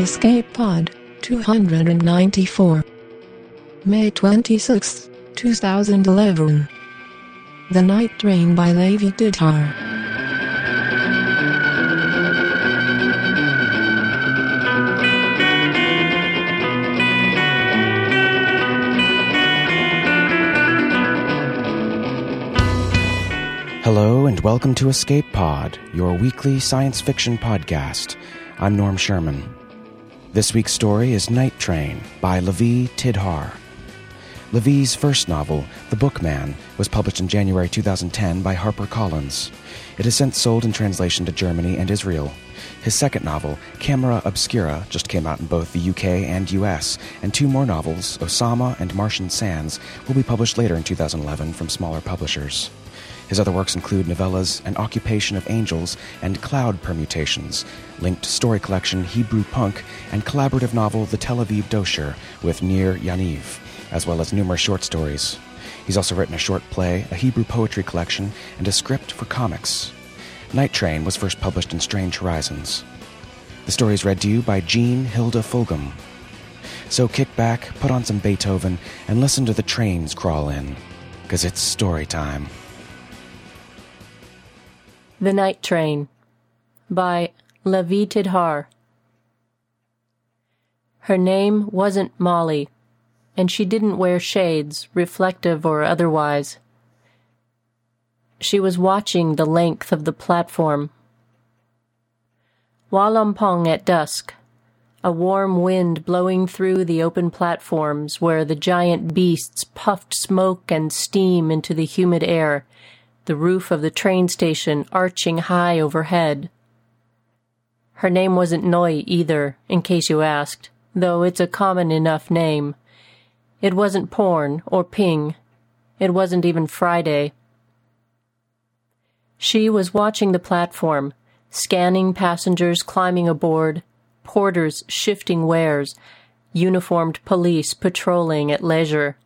Escape Pod 294. May 26, 2011. The Night Train by Lavie Tidhar. Hello and welcome to Escape Pod, your weekly science fiction podcast. I'm Norm Sherman. This week's story is Night Train by Lavie Tidhar. Lavie's first novel, The Bookman, was published in January 2010 by HarperCollins. It has since sold in translation to Germany and Israel. His second novel, Camera Obscura, just came out in both the UK and US, and two more novels, Osama and Martian Sands, will be published later in 2011 from smaller publishers. His other works include novellas An Occupation of Angels and Cloud Permutations, linked story collection Hebrew Punk, and collaborative novel The Tel Aviv Dosher with Nir Yaniv, as well as numerous short stories. He's also written a short play, a Hebrew poetry collection, and a script for comics. Night Train was first published in Strange Horizons. The story is read to you by Jean Hilda Fulgham. So kick back, put on some Beethoven, and listen to the trains crawl in, because it's story time. The Night Train by Lavie Tidhar. Her name wasn't Molly, and she didn't wear shades, reflective or otherwise. She was watching the length of the platform. Hua Lamphong at dusk, a warm wind blowing through the open platforms where the giant beasts puffed smoke and steam into the humid air, the roof of the train station arching high overhead. Her name wasn't Noi either, in case you asked, though it's a common enough name. It wasn't porn or ping. It wasn't even Friday. She was watching the platform, scanning passengers climbing aboard, porters shifting wares, uniformed police patrolling at leisure.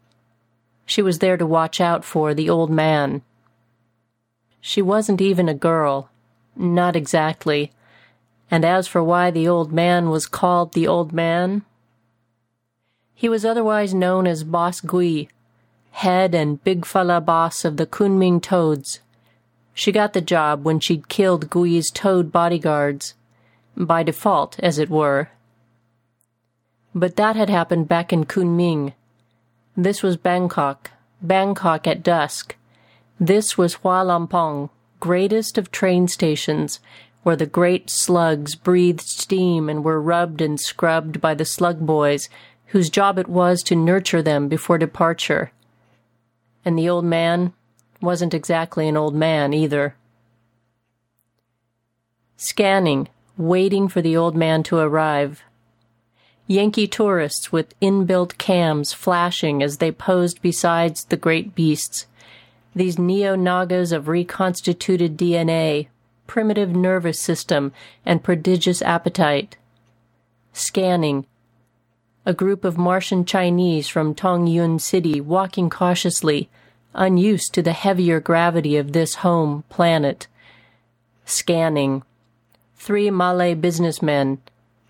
She was there to watch out for the old man. She wasn't even a girl. Not exactly. And as for why the old man was called the old man, he was otherwise known as Boss Gui, head and big fella boss of the Kunming toads. She got the job when she'd killed Gui's toad bodyguards, by default, as it were. But that had happened back in Kunming. This was Bangkok, Bangkok at dusk. This was Hua Lamphong, greatest of train stations, where the great slugs breathed steam and were rubbed and scrubbed by the slug boys, whose job it was to nurture them before departure. And the old man wasn't exactly an old man either. Scanning, waiting for the old man to arrive. Yankee tourists with inbuilt cams flashing as they posed beside the great beasts. These neo-Nagas of reconstituted DNA, primitive nervous system, and prodigious appetite. Scanning. A group of Martian Chinese from Tongyun City walking cautiously, unused to the heavier gravity of this home planet. Scanning. Three Malay businessmen,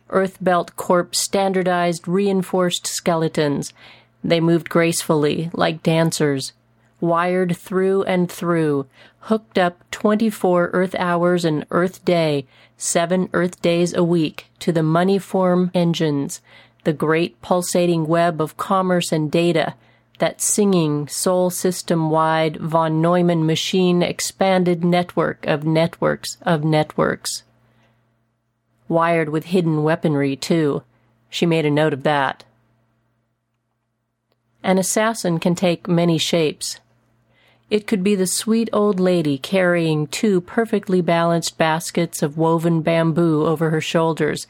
Earthbelt Corp standardized reinforced skeletons. They moved gracefully, like dancers, wired through and through, hooked up 24 Earth hours an Earth day, 7 Earth days a week, to the money-form engines, the great pulsating web of commerce and data, that singing, soul-system-wide, von Neumann machine-expanded network of networks of networks. Wired with hidden weaponry, too. She made a note of that. An assassin can take many shapes. It could be the sweet old lady carrying two perfectly balanced baskets of woven bamboo over her shoulders,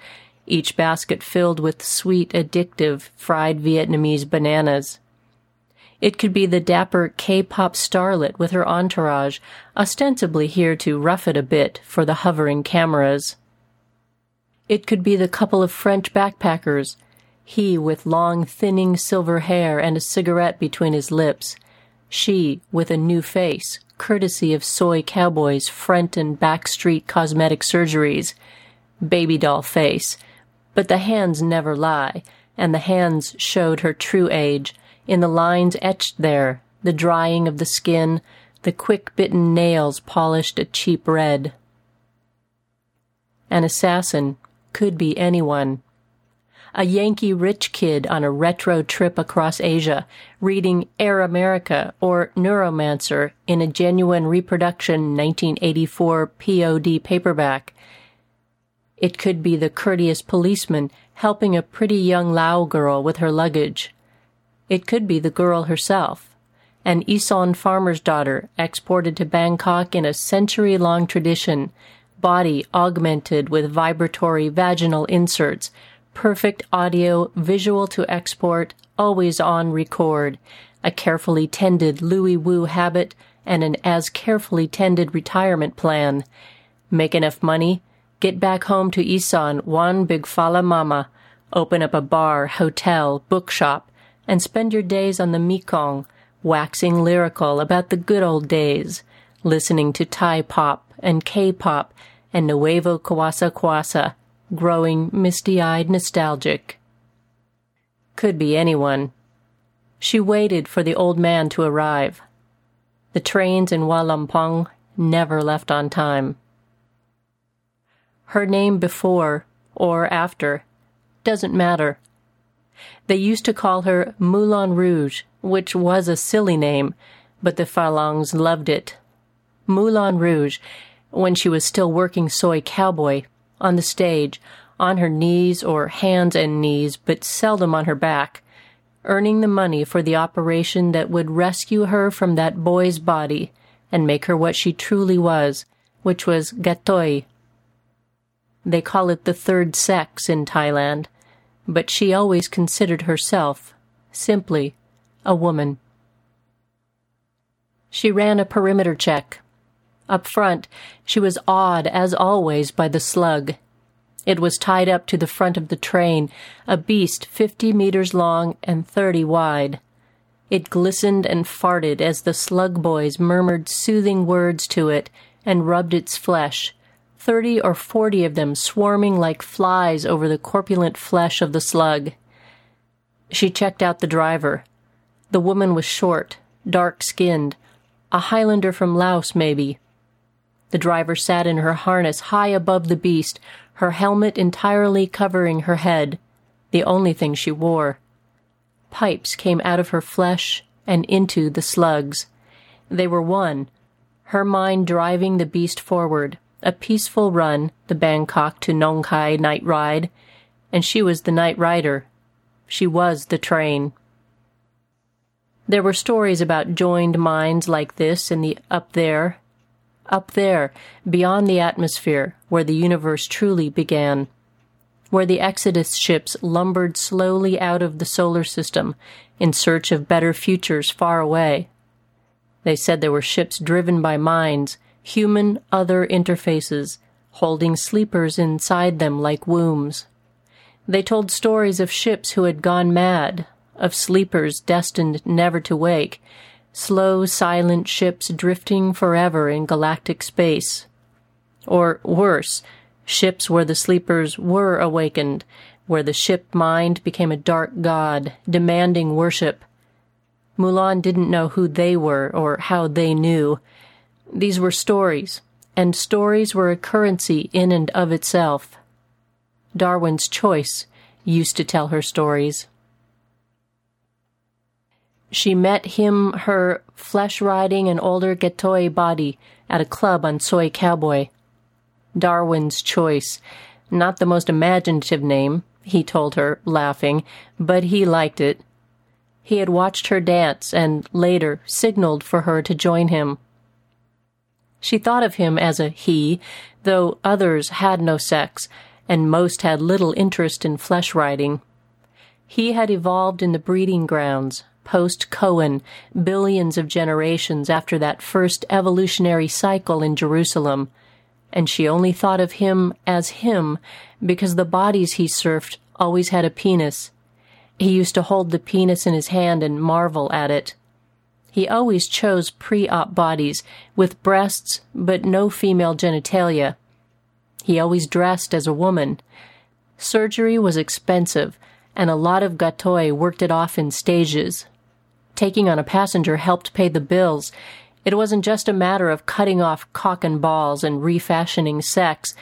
each basket filled with sweet, addictive, fried Vietnamese bananas. It could be the dapper K-pop starlet with her entourage, ostensibly here to rough it a bit for the hovering cameras. It could be the couple of French backpackers, he with long, thinning silver hair and a cigarette between his lips, she with a new face, courtesy of soy cowboys' front and back street cosmetic surgeries, baby doll face, But the hands never lie, and the hands showed her true age, in the lines etched there, the drying of the skin, the quick-bitten nails polished a cheap red. An assassin could be anyone. A Yankee rich kid on a retro trip across Asia, reading Air America or Neuromancer in a genuine reproduction 1984 POD paperback. It could be the courteous policeman helping a pretty young Lao girl with her luggage. It could be the girl herself, an Isan farmer's daughter exported to Bangkok in a century-long tradition, body augmented with vibratory vaginal inserts, perfect audio, visual to export, always on record, a carefully tended Louis Wu habit, and an as carefully tended retirement plan. Make enough money, get back home to Isan, one big fala mama, open up a bar, hotel, bookshop, and spend your days on the Mekong, waxing lyrical about the good old days, listening to Thai pop and K-pop and Nuevo Kawasa Kawasa, growing misty-eyed nostalgic. Could be anyone. She waited for the old man to arrive. The trains in Hua Lamphong never left on time. Her name before or after doesn't matter. They used to call her Moulin Rouge, which was a silly name, but the Farlangs loved it. Moulin Rouge, when she was still working soy cowboy, on the stage, on her knees or hands and knees, but seldom on her back, earning the money for the operation that would rescue her from that boy's body and make her what she truly was, which was gatoi. They call it the third sex in Thailand, but she always considered herself simply a woman. She ran a perimeter check. Up front, she was awed, as always, by the slug. It was tied up to the front of the train, a beast 50 meters long and 30 wide. It glistened and farted as the slug boys murmured soothing words to it and rubbed its flesh, 30 or 40 of them swarming like flies over the corpulent flesh of the slug. She checked out the driver. The woman was short, dark-skinned, a Highlander from Laos, maybe. The driver sat in her harness high above the beast, her helmet entirely covering her head, the only thing she wore. Pipes came out of her flesh and into the slugs. They were one, her mind driving the beast forward, a peaceful run, the Bangkok to Nong Khai night ride, and she was the night rider. She was the train. There were stories about joined minds like this in the up there, beyond the atmosphere, where the universe truly began, where the Exodus ships lumbered slowly out of the solar system in search of better futures far away. They said there were ships driven by minds, human other interfaces, holding sleepers inside them like wombs. They told stories of ships who had gone mad, of sleepers destined never to wake, slow, silent ships drifting forever in galactic space. Or worse, ships where the sleepers were awakened, where the ship mind became a dark god, demanding worship. Mulan didn't know who they were or how they knew. These were stories, and stories were a currency in and of itself. Darwin's Choice used to tell her stories. She met him, her flesh-riding an older Getoi body at a club on Soy Cowboy. Darwin's Choice. Not the most imaginative name, he told her, laughing, but he liked it. He had watched her dance and, later, signaled for her to join him. She thought of him as a he, though others had no sex, and most had little interest in flesh-riding. He had evolved in the breeding grounds, post-Cohen, billions of generations after that first evolutionary cycle in Jerusalem, and she only thought of him as him because the bodies he surfed always had a penis. He used to hold the penis in his hand and marvel at it. He always chose pre-op bodies, with breasts but no female genitalia. He always dressed as a woman. Surgery was expensive, and a lot of gatoy worked it off in stages. Taking on a passenger helped pay the bills. It wasn't just a matter of cutting off cock and balls and refashioning sex.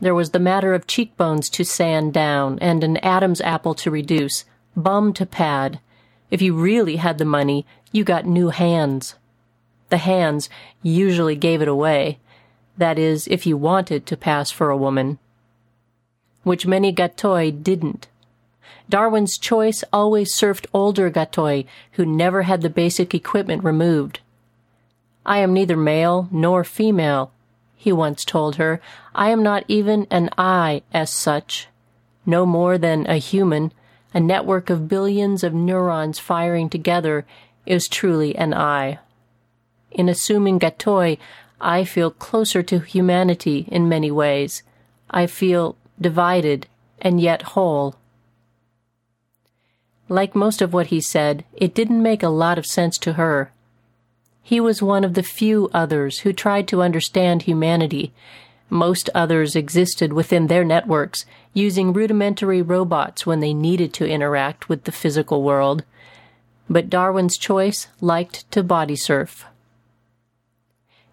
There was the matter of cheekbones to sand down and an Adam's apple to reduce, bum to pad. If you really had the money, you got new hands. The hands usually gave it away. That is, if you wanted to pass for a woman. Which many gatoy didn't. Darwin's choice always served older gatoy who never had the basic equipment removed. "I am neither male nor female," he once told her. "I am not even an I as such. No more than a human, a network of billions of neurons firing together, is truly an I. In assuming gatoy, I feel closer to humanity in many ways. I feel divided and yet whole." Like most of what he said, it didn't make a lot of sense to her. He was one of the few others who tried to understand humanity. Most others existed within their networks, using rudimentary robots when they needed to interact with the physical world. But Darwin's choice liked to body surf.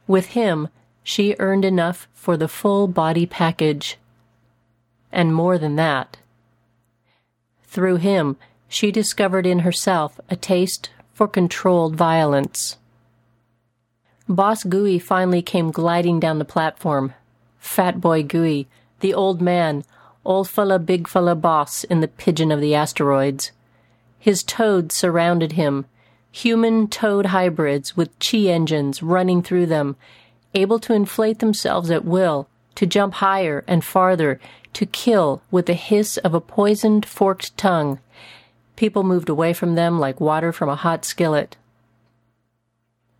With him, she earned enough for the full body package. And more than that. Through him, she discovered in herself a taste for controlled violence. Boss Gui finally came gliding down the platform. Fat boy Gui, the old man, old fella big fella boss in the pigeon of the asteroids. His toads surrounded him, human toad hybrids with chi engines running through them, able to inflate themselves at will, to jump higher and farther, to kill with the hiss of a poisoned forked tongue. People moved away from them like water from a hot skillet.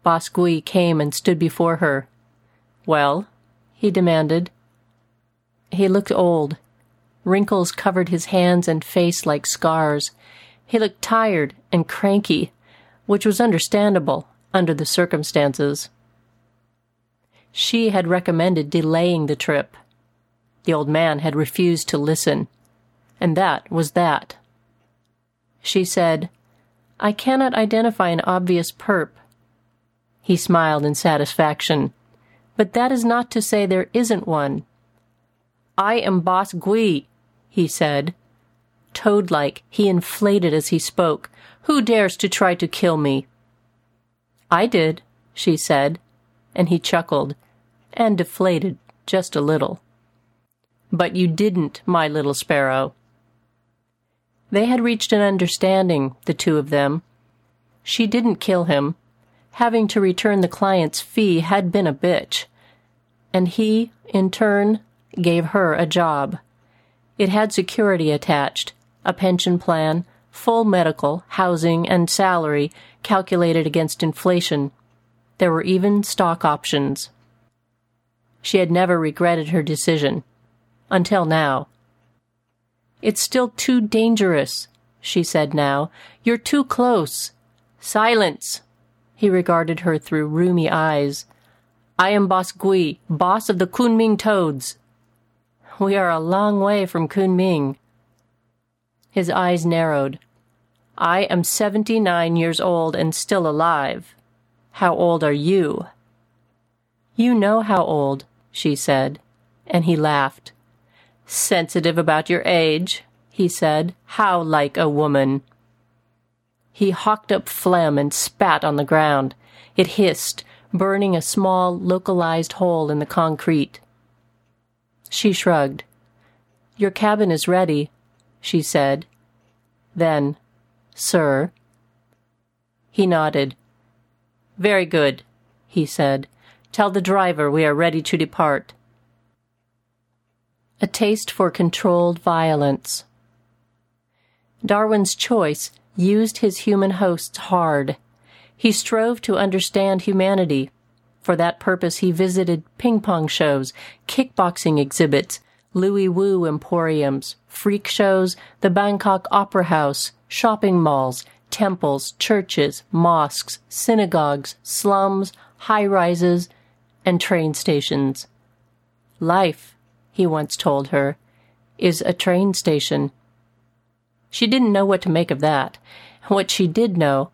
Boss Gui came and stood before her. "Well?" he demanded. He looked old. Wrinkles covered his hands and face like scars. He looked tired and cranky, which was understandable under the circumstances. She had recommended delaying the trip. The old man had refused to listen. And that was that. She said, "I cannot identify an obvious perp." He smiled in satisfaction. "But that is not to say there isn't one." "I am Boss Gui," he said. Toad-like, he inflated as he spoke. "Who dares to try to kill me?" "I did," she said, and he chuckled, and deflated just a little. "But you didn't, my little sparrow." They had reached an understanding, the two of them. She didn't kill him. Having to return the client's fee had been a bitch. And he, in turn, gave her a job. It had security attached, a pension plan, full medical, housing, and salary calculated against inflation. There were even stock options. She had never regretted her decision. Until now. "It's still too dangerous," she said now. "You're too close." "Silence!" He regarded her through roomy eyes. "I am Boss Gui, boss of the Kunming Toads." "We are a long way from Kunming." His eyes narrowed. "I am 79 years old and still alive. How old are you?" "You know how old," she said, and he laughed. "Sensitive about your age," he said. "How like a woman." He hawked up phlegm and spat on the ground. It hissed, burning a small, localized hole in the concrete. She shrugged. "Your cabin is ready," she said. Then, "Sir?" He nodded. "Very good," he said. "Tell the driver we are ready to depart." A taste for controlled violence. Darwin's choice used his human hosts hard. He strove to understand humanity. For that purpose he visited ping-pong shows, kickboxing exhibits, Louis Wu emporiums, freak shows, the Bangkok Opera House, shopping malls, temples, churches, mosques, synagogues, slums, high-rises, and train stations. Life, he once told her, is a train station. She didn't know what to make of that. What she did know,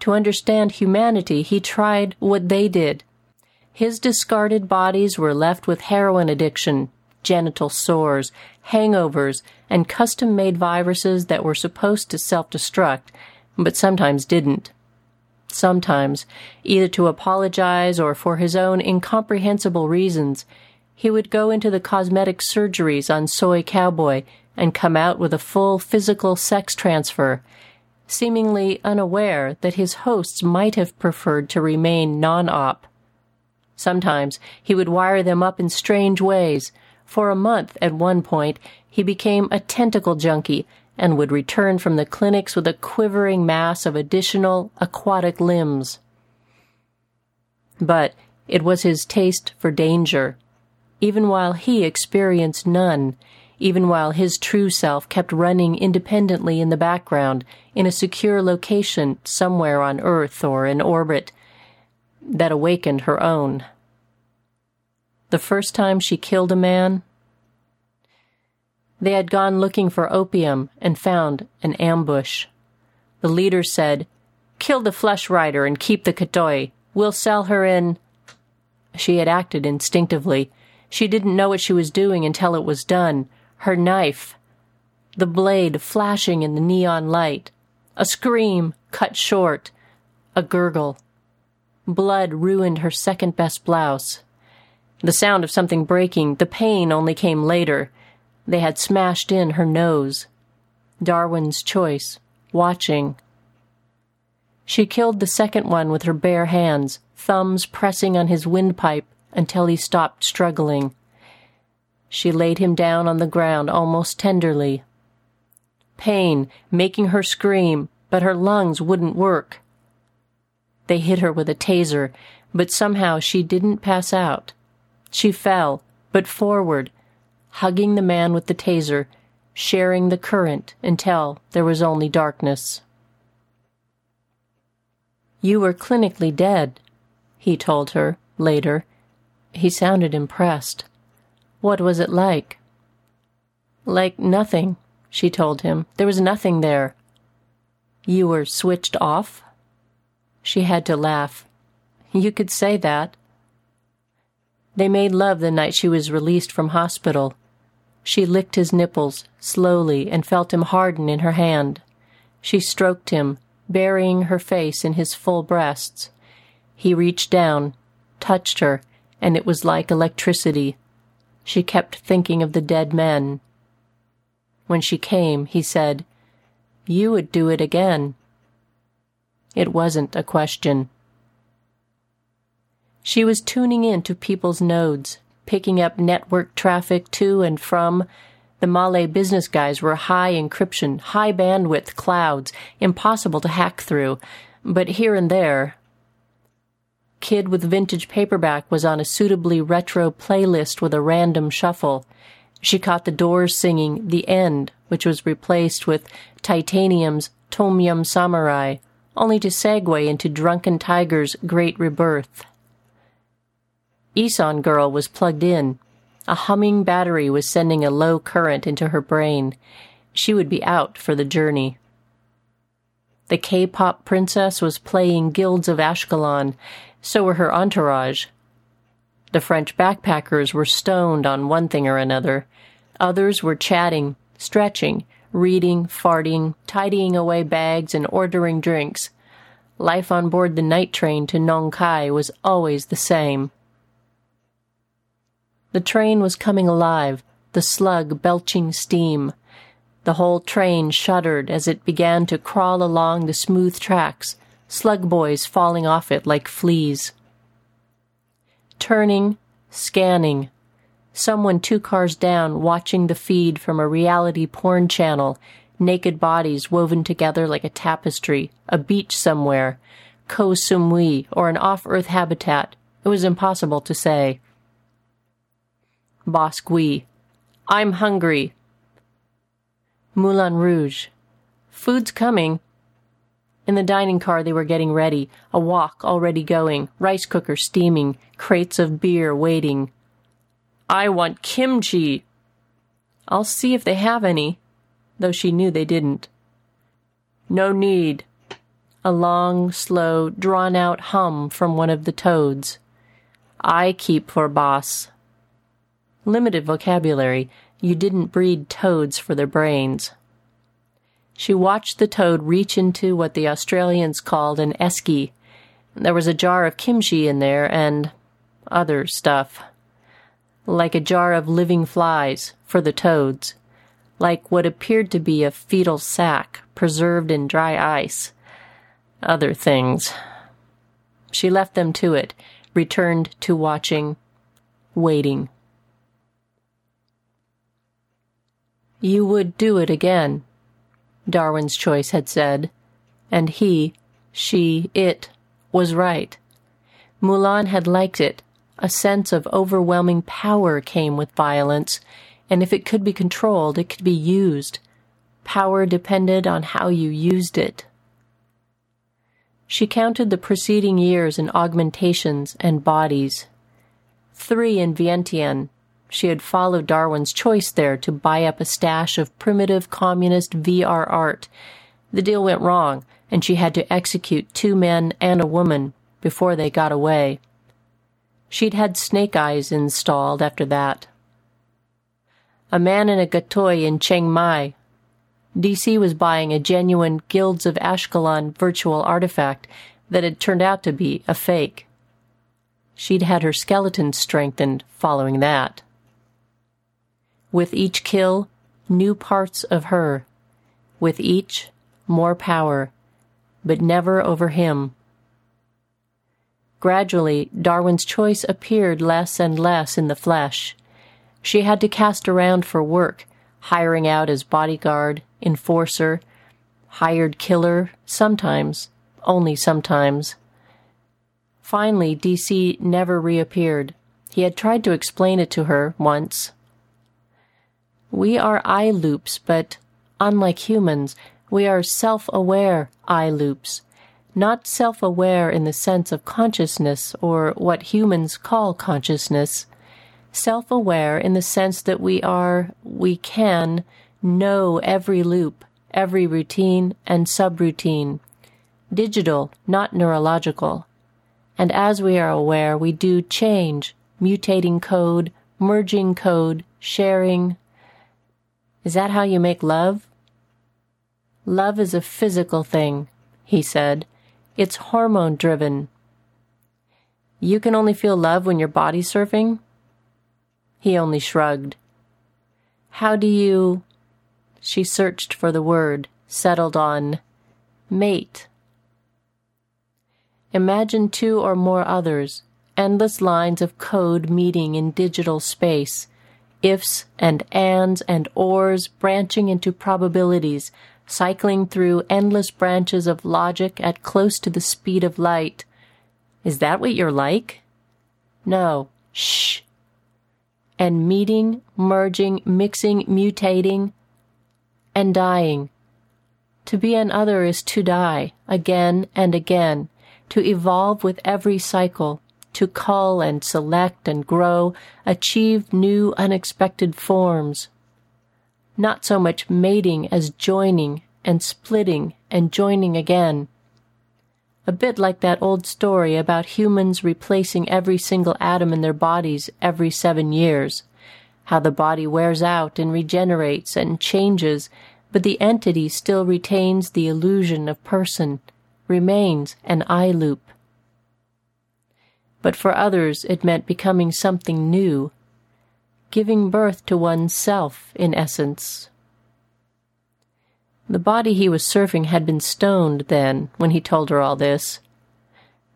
to understand humanity, he tried what they did. His discarded bodies were left with heroin addiction, genital sores, hangovers, and custom-made viruses that were supposed to self-destruct, but sometimes didn't. Sometimes, either to apologize or for his own incomprehensible reasons, he would go into the cosmetic surgeries on Soy Cowboy and come out with a full physical sex transfer, seemingly unaware that his hosts might have preferred to remain non-op. Sometimes he would wire them up in strange ways. For a month, at one point, he became a tentacle junkie and would return from the clinics with a quivering mass of additional aquatic limbs. But it was his taste for danger. Even while he experienced none, even while his true self kept running independently in the background, in a secure location somewhere on Earth or in orbit, that awakened her own. The first time she killed a man, they had gone looking for opium and found an ambush. The leader said, "Kill the Flesh Rider and keep the Katoi. We'll sell her in—" She had acted instinctively. She didn't know what she was doing until it was done. Her knife, the blade flashing in the neon light. A scream cut short. A gurgle. Blood ruined her second-best blouse. The sound of something breaking, the pain only came later. They had smashed in her nose. Darwin's choice, watching. She killed the second one with her bare hands, thumbs pressing on his windpipe until he stopped struggling. She laid him down on the ground almost tenderly. Pain making her scream, but her lungs wouldn't work. They hit her with a taser, but somehow she didn't pass out. She fell, but forward, hugging the man with the taser, sharing the current until there was only darkness. "You were clinically dead," he told her later. He sounded impressed. "What was it like?" "Like nothing," she told him. "There was nothing there." "You were switched off?" She had to laugh. "You could say that." They made love the night she was released from hospital. She licked his nipples, slowly, and felt him harden in her hand. She stroked him, burying her face in his full breasts. He reached down, touched her, and it was like electricity. She kept thinking of the dead men. When she came, he said, "You would do it again." It wasn't a question. She was tuning in to people's nodes, picking up network traffic to and from. The Malay business guys were high encryption, high bandwidth clouds, impossible to hack through, but here and there. Kid with vintage paperback was on a suitably retro playlist with a random shuffle. She caught the Doors singing "The End," which was replaced with Titanium's "Tom Yum Samurai," only to segue into Drunken Tiger's "Great Rebirth." Isan Girl was plugged in. A humming battery was sending a low current into her brain. She would be out for the journey. The K-pop princess was playing Guilds of Ashkelon. So were her entourage. The French backpackers were stoned on one thing or another. Others were chatting, stretching, reading, farting, tidying away bags, and ordering drinks. Life on board the night train to Nong Khai was always the same. The train was coming alive, the slug belching steam. The whole train shuddered as it began to crawl along the smooth tracks, slug boys falling off it like fleas. Turning, scanning. Someone 2 cars down, watching the feed from a reality porn channel, naked bodies woven together like a tapestry, a beach somewhere, Ko Sumui, or an off-Earth habitat. It was impossible to say. Boss Gui, "I'm hungry." Moulin Rouge, "Food's coming." In the dining car they were getting ready, a wok already going, rice cooker steaming, crates of beer waiting. "I want kimchi." I'll see if they have any, though she knew they didn't. No need. A long, slow, drawn-out hum from one of the toads. I keep for boss. Limited vocabulary. You didn't breed toads for their brains. She watched the toad reach into what the Australians called an esky. There was a jar of kimchi in there and other stuff. Like a jar of living flies for the toads. Like what appeared to be a fetal sack preserved in dry ice. Other things. She left them to it, returned to watching, waiting. You would do it again, Darwin's choice had said, and he, she, it was right. Mulan had liked it. A sense of overwhelming power came with violence, and if it could be controlled, it could be used. Power depended on how you used it. She counted the preceding years in augmentations and bodies. 3 in Vientiane. She had followed Darwin's choice there to buy up a stash of primitive communist VR art. The deal went wrong, and she had to execute 2 men and a woman before they got away. She'd had snake eyes installed after that. A man in a gatoy in Chiang Mai. DC was buying a genuine Guilds of Ashkelon virtual artifact that had turned out to be a fake. She'd had her skeleton strengthened following that. With each kill, new parts of her. With each, more power, but never over him. Gradually, Darwin's choice appeared less and less in the flesh. She had to cast around for work, hiring out as bodyguard, enforcer, hired killer, sometimes, only sometimes. Finally, DC never reappeared. He had tried to explain it to her once. We are eye loops, but, unlike humans, we are self-aware eye loops, not self-aware in the sense of consciousness or what humans call consciousness, self-aware in the sense that we can know every loop, every routine and subroutine, digital, not neurological. And as we are aware, we do change, mutating code, merging code, sharing. Is that how you make love? Love is a physical thing, he said. It's hormone-driven. You can only feel love when you're body surfing? He only shrugged. How do you... She searched for the word, settled on mate. Imagine 2 or more others, endless lines of code meeting in digital space, ifs and ands and ors branching into probabilities, cycling through endless branches of logic at close to the speed of light. Is that what you're like? No. Shh. And meeting, merging, mixing, mutating, and dying. To be an other is to die, again and again, to evolve with every cycle. To cull and select and grow, achieve new unexpected forms. Not so much mating as joining and splitting and joining again. A bit like that old story about humans replacing every single atom in their bodies every 7 years. How the body wears out and regenerates and changes, but the entity still retains the illusion of person, remains an eye loop. But for others it meant becoming something new, giving birth to oneself, in essence. The body he was surfing had been stoned then, when he told her all this.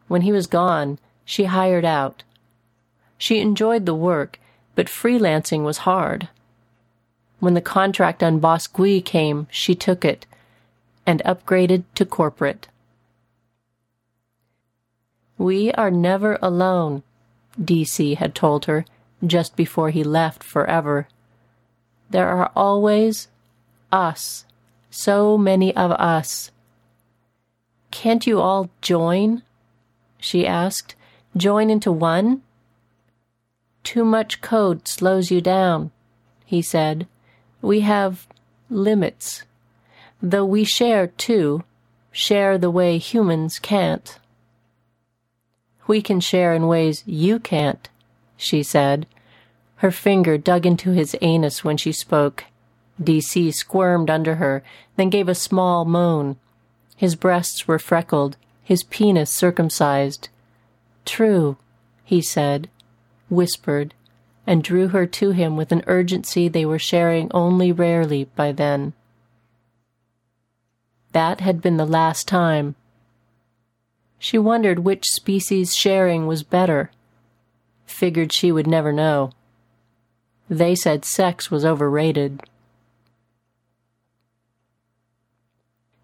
When he was gone, she hired out. She enjoyed the work, but freelancing was hard. When the contract on Boss Gui came, she took it, and upgraded to corporate. We are never alone, DC had told her, just before he left forever. There are always us, so many of us. Can't you all join? She asked. Join into one? Too much code slows you down, he said. We have limits, though we share too, share the way humans can't. We can share in ways you can't, she said. Her finger dug into his anus when she spoke. DC squirmed under her, then gave a small moan. His breasts were freckled, his penis circumcised. True, he said, whispered, and drew her to him with an urgency they were sharing only rarely by then. That had been the last time. She wondered which species sharing was better. Figured she would never know. They said sex was overrated.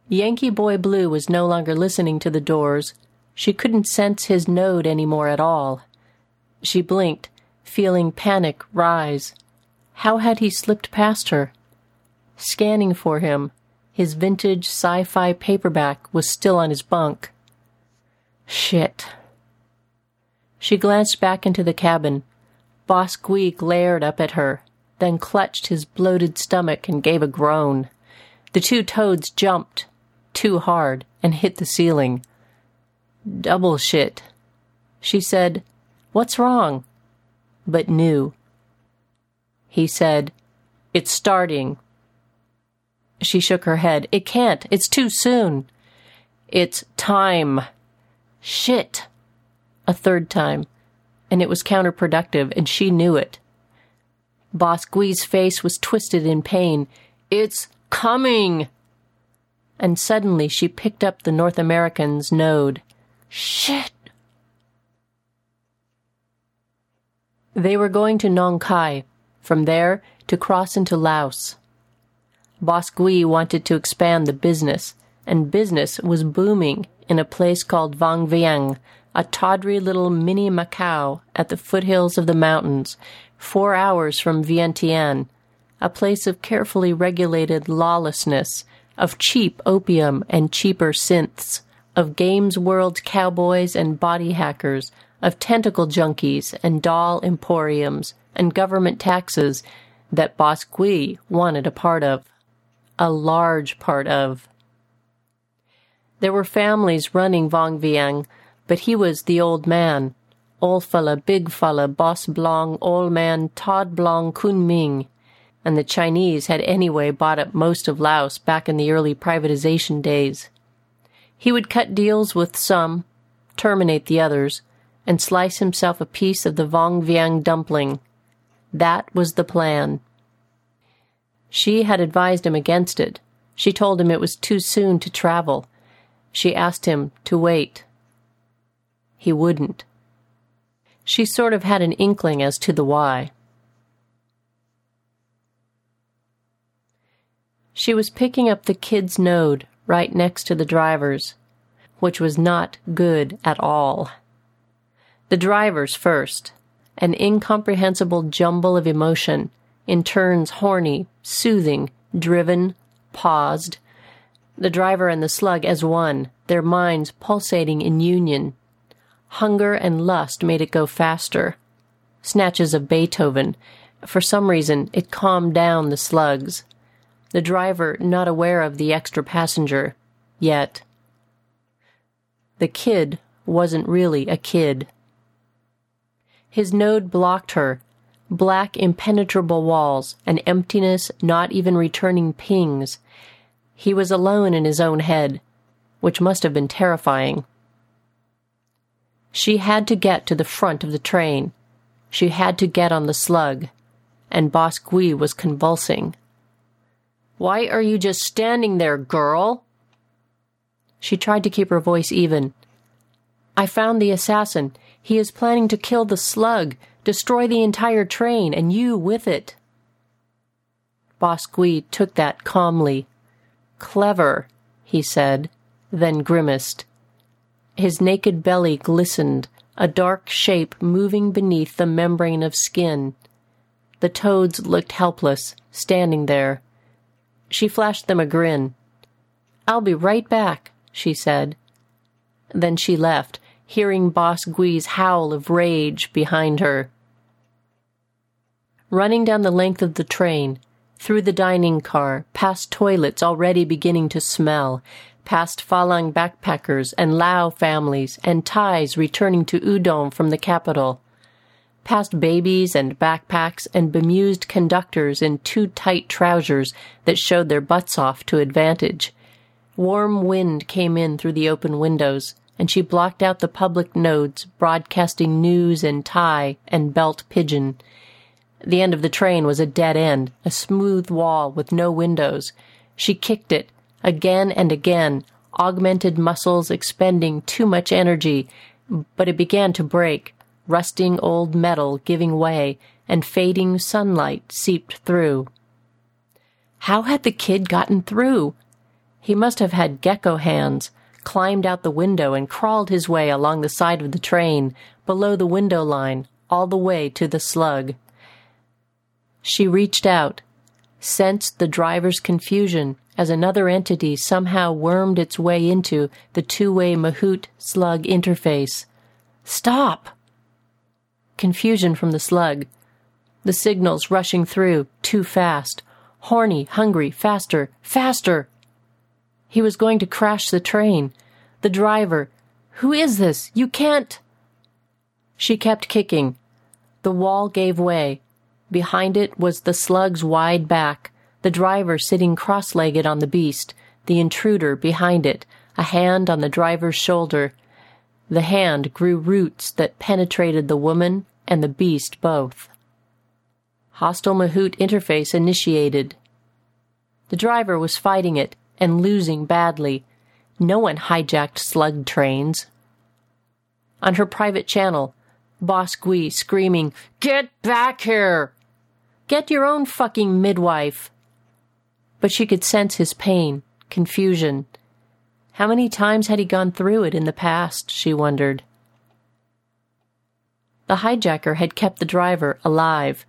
Yankee Boy Blue was no longer listening to the Doors. She couldn't sense his node anymore at all. She blinked, feeling panic rise. How had he slipped past her? Scanning for him, his vintage sci-fi paperback was still on his bunk. Shit. She glanced back into the cabin. Boss Gui glared up at her, then clutched his bloated stomach and gave a groan. The two toads jumped too hard and hit the ceiling. Double shit. She said, "What's wrong?" But knew. He said, "It's starting." She shook her head. "It can't. It's too soon." "It's time." "Shit." A third time. And it was counterproductive, and she knew it. Boss Gui's face was twisted in pain. "It's coming!" And suddenly she picked up the North American's node. "Shit!" They were going to Nong Khai, from there to cross into Laos. Boss Gui wanted to expand the business, and business was booming in a place called Vang Vieng, a tawdry little mini-Macau at the foothills of the mountains, 4 hours from Vientiane, a place of carefully regulated lawlessness, of cheap opium and cheaper synths, of games world cowboys and body hackers, of tentacle junkies and doll emporiums and government taxes that Boss Gui wanted a part of. A large part of. There were families running Vang Vieng, but he was the old man. Old fella, big fella, boss blong, old man, Todd blong, Kunming. And the Chinese had anyway bought up most of Laos back in the early privatization days. He would cut deals with some, terminate the others, and slice himself a piece of the Vang Vieng dumpling. That was the plan. She had advised him against it. She told him it was too soon to travel. She asked him to wait. He wouldn't. She sort of had an inkling as to the why. She was picking up the kid's node right next to the driver's, which was not good at all. The driver's first, an incomprehensible jumble of emotion, in turns horny, soothing, driven, paused. The driver and the slug as one, their minds pulsating in union. Hunger and lust made it go faster. Snatches of Beethoven. For some reason, it calmed down the slugs. The driver not aware of the extra passenger. Yet. The kid wasn't really a kid. His node blocked her. Black, impenetrable walls, an emptiness, not even returning pings. He was alone in his own head, which must have been terrifying. She had to get to the front of the train. She had to get on the slug. And Boss Gui was convulsing. "Why are you just standing there, girl?" She tried to keep her voice even. "I found the assassin. He is planning to kill the slug, destroy the entire train, and you with it." Boss Gui took that calmly. "Clever," he said, then grimaced. His naked belly glistened, a dark shape moving beneath the membrane of skin. The toads looked helpless, standing there. She flashed them a grin. "I'll be right back," she said. Then she left, hearing Boss Gui's howl of rage behind her. Running down the length of the train, through the dining car, past toilets already beginning to smell, past Falang backpackers and Lao families and Thais returning to Udon from the capital, past babies and backpacks and bemused conductors in too tight trousers that showed their butts off to advantage. Warm wind came in through the open windows, and she blocked out the public nodes, broadcasting news in Thai and belt pigeon. The end of the train was a dead end, a smooth wall with no windows. She kicked it, again and again, augmented muscles expending too much energy, but it began to break, rusting old metal giving way, and fading sunlight seeped through. How had the kid gotten through? He must have had gecko hands, climbed out the window and crawled his way along the side of the train, below the window line, all the way to the slug. She reached out, sensed the driver's confusion as another entity somehow wormed its way into the two-way Mahout-slug interface. Stop! Confusion from the slug. The signals rushing through, too fast. Horny, hungry, faster, faster! He was going to crash the train. The driver. Who is this? You can't! She kept kicking. The wall gave way. Behind it was the slug's wide back, the driver sitting cross-legged on the beast, the intruder behind it, a hand on the driver's shoulder. The hand grew roots that penetrated the woman and the beast both. Hostile Mahout interface initiated. The driver was fighting it and losing badly. No one hijacked slug trains. On her private channel, Boss Gui screaming, "Get back here! Get your own fucking midwife!" But she could sense his pain, confusion. How many times had he gone through it in the past, she wondered. The hijacker had kept the driver alive.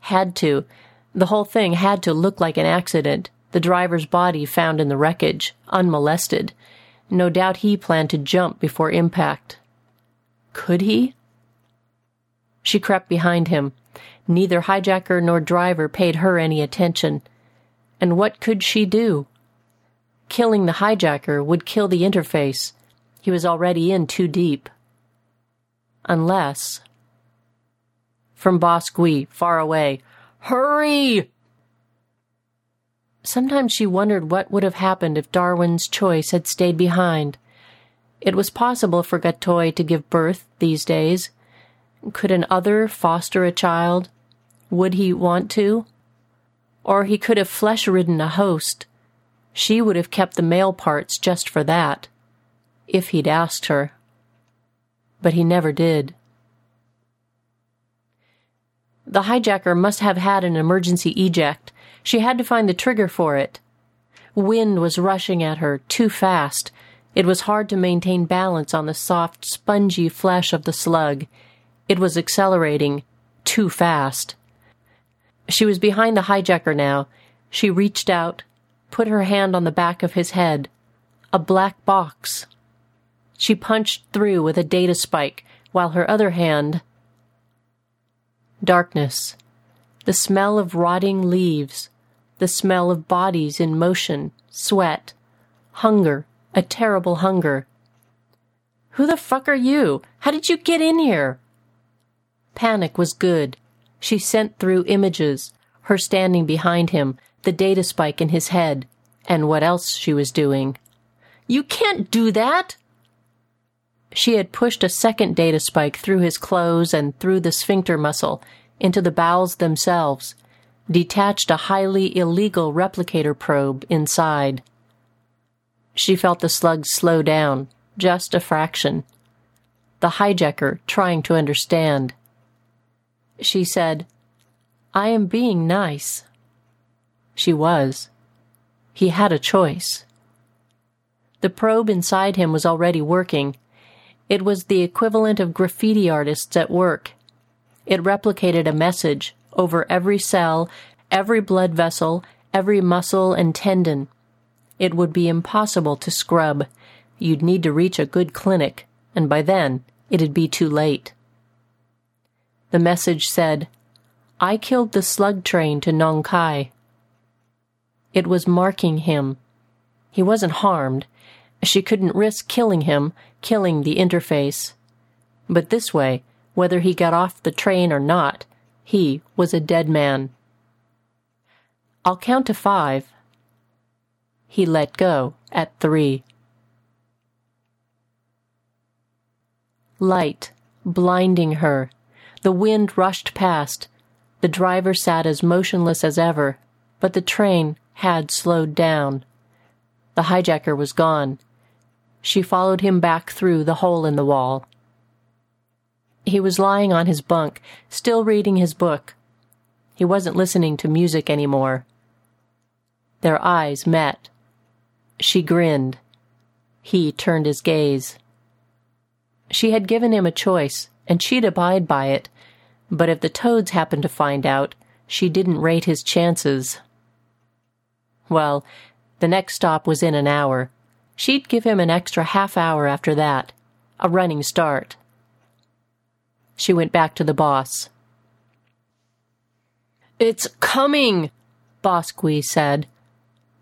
Had to. The whole thing had to look like an accident. The driver's body found in the wreckage, unmolested. No doubt he planned to jump before impact. Could he? She crept behind him. Neither hijacker nor driver paid her any attention. And what could she do? Killing the hijacker would kill the interface. He was already in too deep. Unless... From Boss Gui, far away, "Hurry!" Sometimes she wondered what would have happened if Darwin's choice had stayed behind. It was possible for Gatoy to give birth these days. Could an other foster a child? Would he want to? Or he could have flesh-ridden a host. She would have kept the male parts just for that, if he'd asked her. But he never did. The hijacker must have had an emergency eject. She had to find the trigger for it. Wind was rushing at her, too fast. It was hard to maintain balance on the soft, spongy flesh of the slug. It was accelerating, too fast. She was behind the hijacker now. She reached out, put her hand on the back of his head. A black box. She punched through with a data spike, while her other hand... Darkness. The smell of rotting leaves. The smell of bodies in motion, sweat. Hunger. A terrible hunger. "Who the fuck are you? How did you get in here?" Panic was good. She sent through images, her standing behind him, the data spike in his head, and what else she was doing. "You can't do that!" She had pushed a second data spike through his clothes and through the sphincter muscle, into the bowels themselves, detached a highly illegal replicator probe inside. She felt the slug slow down, just a fraction. The hijacker trying to understand. She said, "I am being nice." She was. He had a choice. The probe inside him was already working. It was the equivalent of graffiti artists at work. It replicated a message over every cell, every blood vessel, every muscle and tendon. It would be impossible to scrub. You'd need to reach a good clinic, and by then it'd be too late. The message said, "I killed the slug train to Nong Khai. It was marking him. He wasn't harmed. She couldn't risk killing him, killing the interface. But this way, whether he got off the train or not, he was a dead man. I'll count to 5. He let go at 3. Light, blinding her. The wind rushed past. The driver sat as motionless as ever, but the train had slowed down. The hijacker was gone. She followed him back through the hole in the wall. He was lying on his bunk, still reading his book. He wasn't listening to music anymore. Their eyes met. She grinned. He turned his gaze. She had given him a choice, and she'd abide by it, but if the toads happened to find out, she didn't rate his chances. Well, the next stop was in an hour. She'd give him an extra half hour after that, a running start. She went back to the boss. "It's coming," Bosqui said.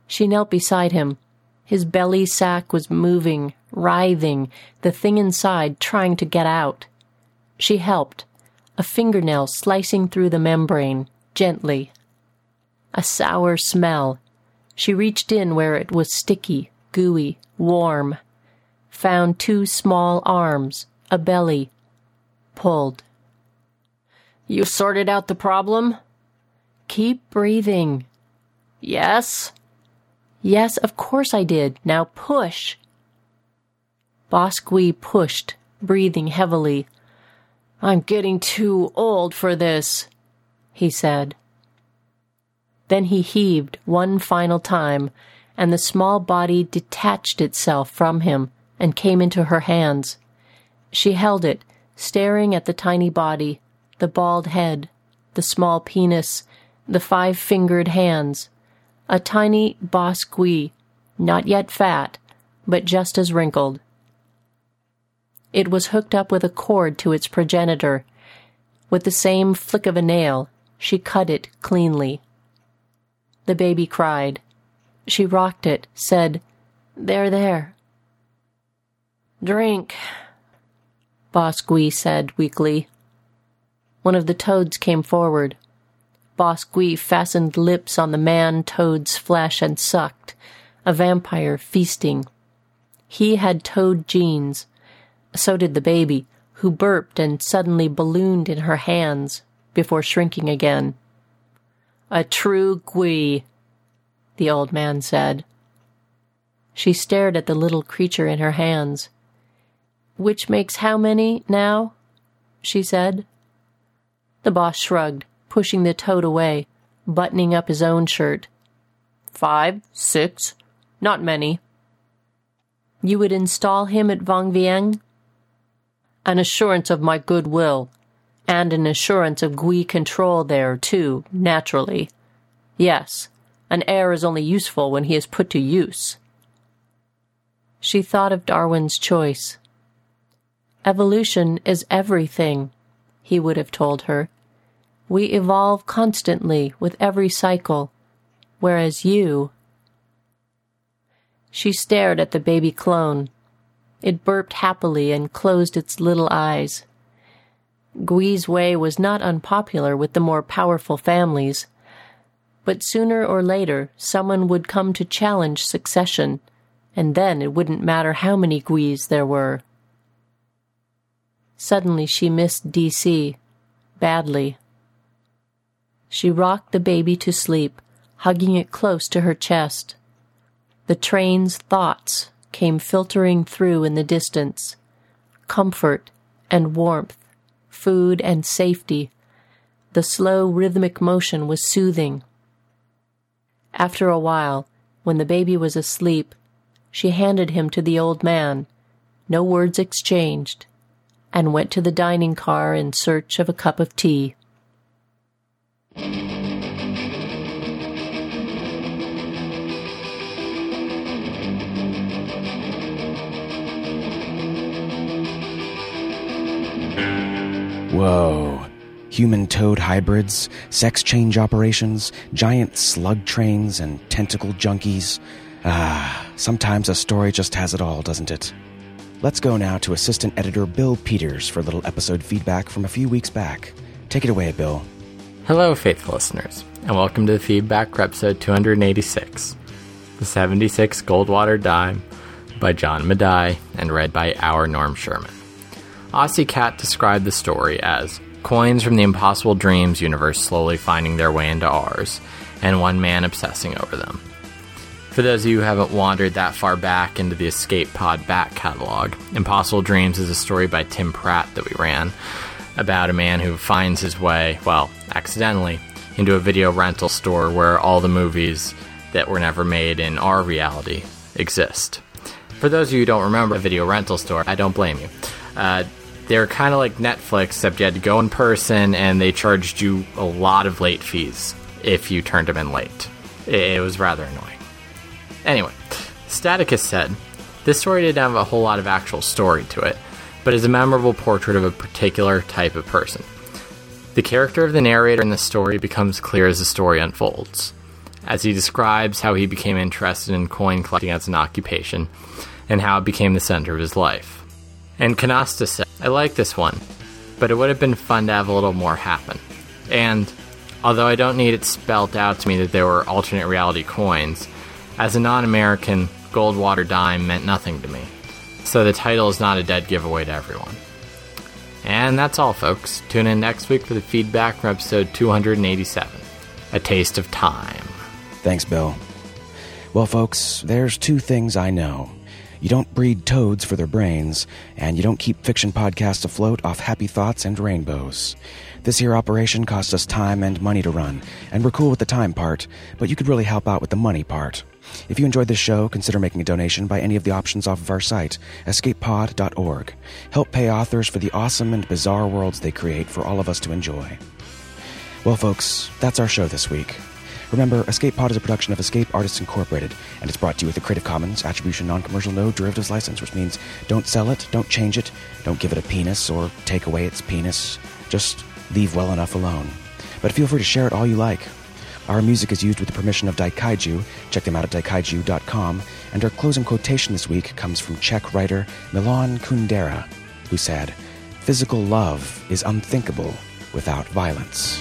She knelt beside him. His belly sack was moving, writhing, the thing inside trying to get out. She helped, a fingernail slicing through the membrane, gently. A sour smell. She reached in where it was sticky, gooey, warm. Found 2 small arms, a belly. Pulled. "You sorted out the problem?" "Keep breathing." "Yes?" "Yes, of course I did. Now push." Bosqui pushed, breathing heavily. "I'm getting too old for this," he said. Then he heaved one final time, and the small body detached itself from him and came into her hands. She held it, staring at the tiny body, the bald head, the small penis, the 5-fingered hands, a tiny Bosqui, not yet fat, but just as wrinkled. It was hooked up with a cord to its progenitor. With the same flick of a nail, she cut it cleanly. The baby cried. She rocked it, said, "There, there." "Drink," Bosqui said weakly. One of the toads came forward. Bosqui fastened lips on the man-toad's flesh and sucked, a vampire feasting. He had toad genes. So did the baby, who burped and suddenly ballooned in her hands before shrinking again. "A true Gui," the old man said. She stared at the little creature in her hands. "Which makes how many now?" she said. The boss shrugged, pushing the toad away, buttoning up his own shirt. 5, 6, not many." "You would install him at Vang Vieng?" "An assurance of my goodwill, and an assurance of Gui control there, too, naturally. Yes, an heir is only useful when he is put to use." She thought of Darwin's choice. "Evolution is everything," he would have told her. "We evolve constantly with every cycle, whereas you..." She stared at the baby clone. It burped happily and closed its little eyes. Gui's way was not unpopular with the more powerful families, but sooner or later someone would come to challenge succession, and then it wouldn't matter how many Guis there were. Suddenly she missed DC, badly. She rocked the baby to sleep, hugging it close to her chest. The train's thoughts came filtering through in the distance. Comfort and warmth, food and safety. The slow rhythmic motion was soothing. After a while, when the baby was asleep, she handed him to the old man, no words exchanged, and went to the dining car in search of a cup of tea. Whoa, human-toad hybrids, sex change operations, giant slug trains, and tentacle junkies. Sometimes a story just has it all, doesn't it? Let's go now to Assistant Editor Bill Peters for a little episode feedback from a few weeks back. Take it away, Bill. Hello, faithful listeners, and welcome to the feedback for episode 286, The 76 Goldwater Dime, by John Medai and read by our Norm Sherman. Aussie Cat described the story as coins from the Impossible Dreams universe slowly finding their way into ours, and one man obsessing over them. For those of you who haven't wandered that far back into the Escape Pod back catalog, Impossible Dreams is a story by Tim Pratt that we ran about a man who finds his way, well, accidentally, into a video rental store where all the movies that were never made in our reality exist. For those of you who don't remember a video rental store, I don't blame you. They're kind of like Netflix, except you had to go in person and they charged you a lot of late fees if you turned them in late. It was rather annoying. Anyway, Staticus said, this story didn't have a whole lot of actual story to it, but is a memorable portrait of a particular type of person. The character of the narrator in the story becomes clear as the story unfolds, as he describes how he became interested in coin collecting as an occupation, and how it became the center of his life. And Canasta said, I like this one, but it would have been fun to have a little more happen. And, although I don't need it spelled out to me that there were alternate reality coins, as a non-American, Goldwater Dime meant nothing to me, so the title is not a dead giveaway to everyone. And that's all, folks. Tune in next week for the feedback from episode 287, A Taste of Time. Thanks, Bill. Well, folks, there's two things I know. You don't breed toads for their brains, and you don't keep fiction podcasts afloat off happy thoughts and rainbows. This here operation costs us time and money to run, and we're cool with the time part, but you could really help out with the money part. If you enjoyed this show, consider making a donation by any of the options off of our site, escapepod.org. Help pay authors for the awesome and bizarre worlds they create for all of us to enjoy. Well, folks, that's our show this week. Remember, Escape Pod is a production of Escape Artists Incorporated, and it's brought to you with a Creative Commons Attribution Non-Commercial No Derivatives License, which means don't sell it, don't change it, don't give it a penis or take away its penis. Just leave well enough alone. But feel free to share it all you like. Our music is used with the permission of Daikaiju. Check them out at daikaiju.com. And our closing quotation this week comes from Czech writer Milan Kundera, who said, "Physical love is unthinkable without violence."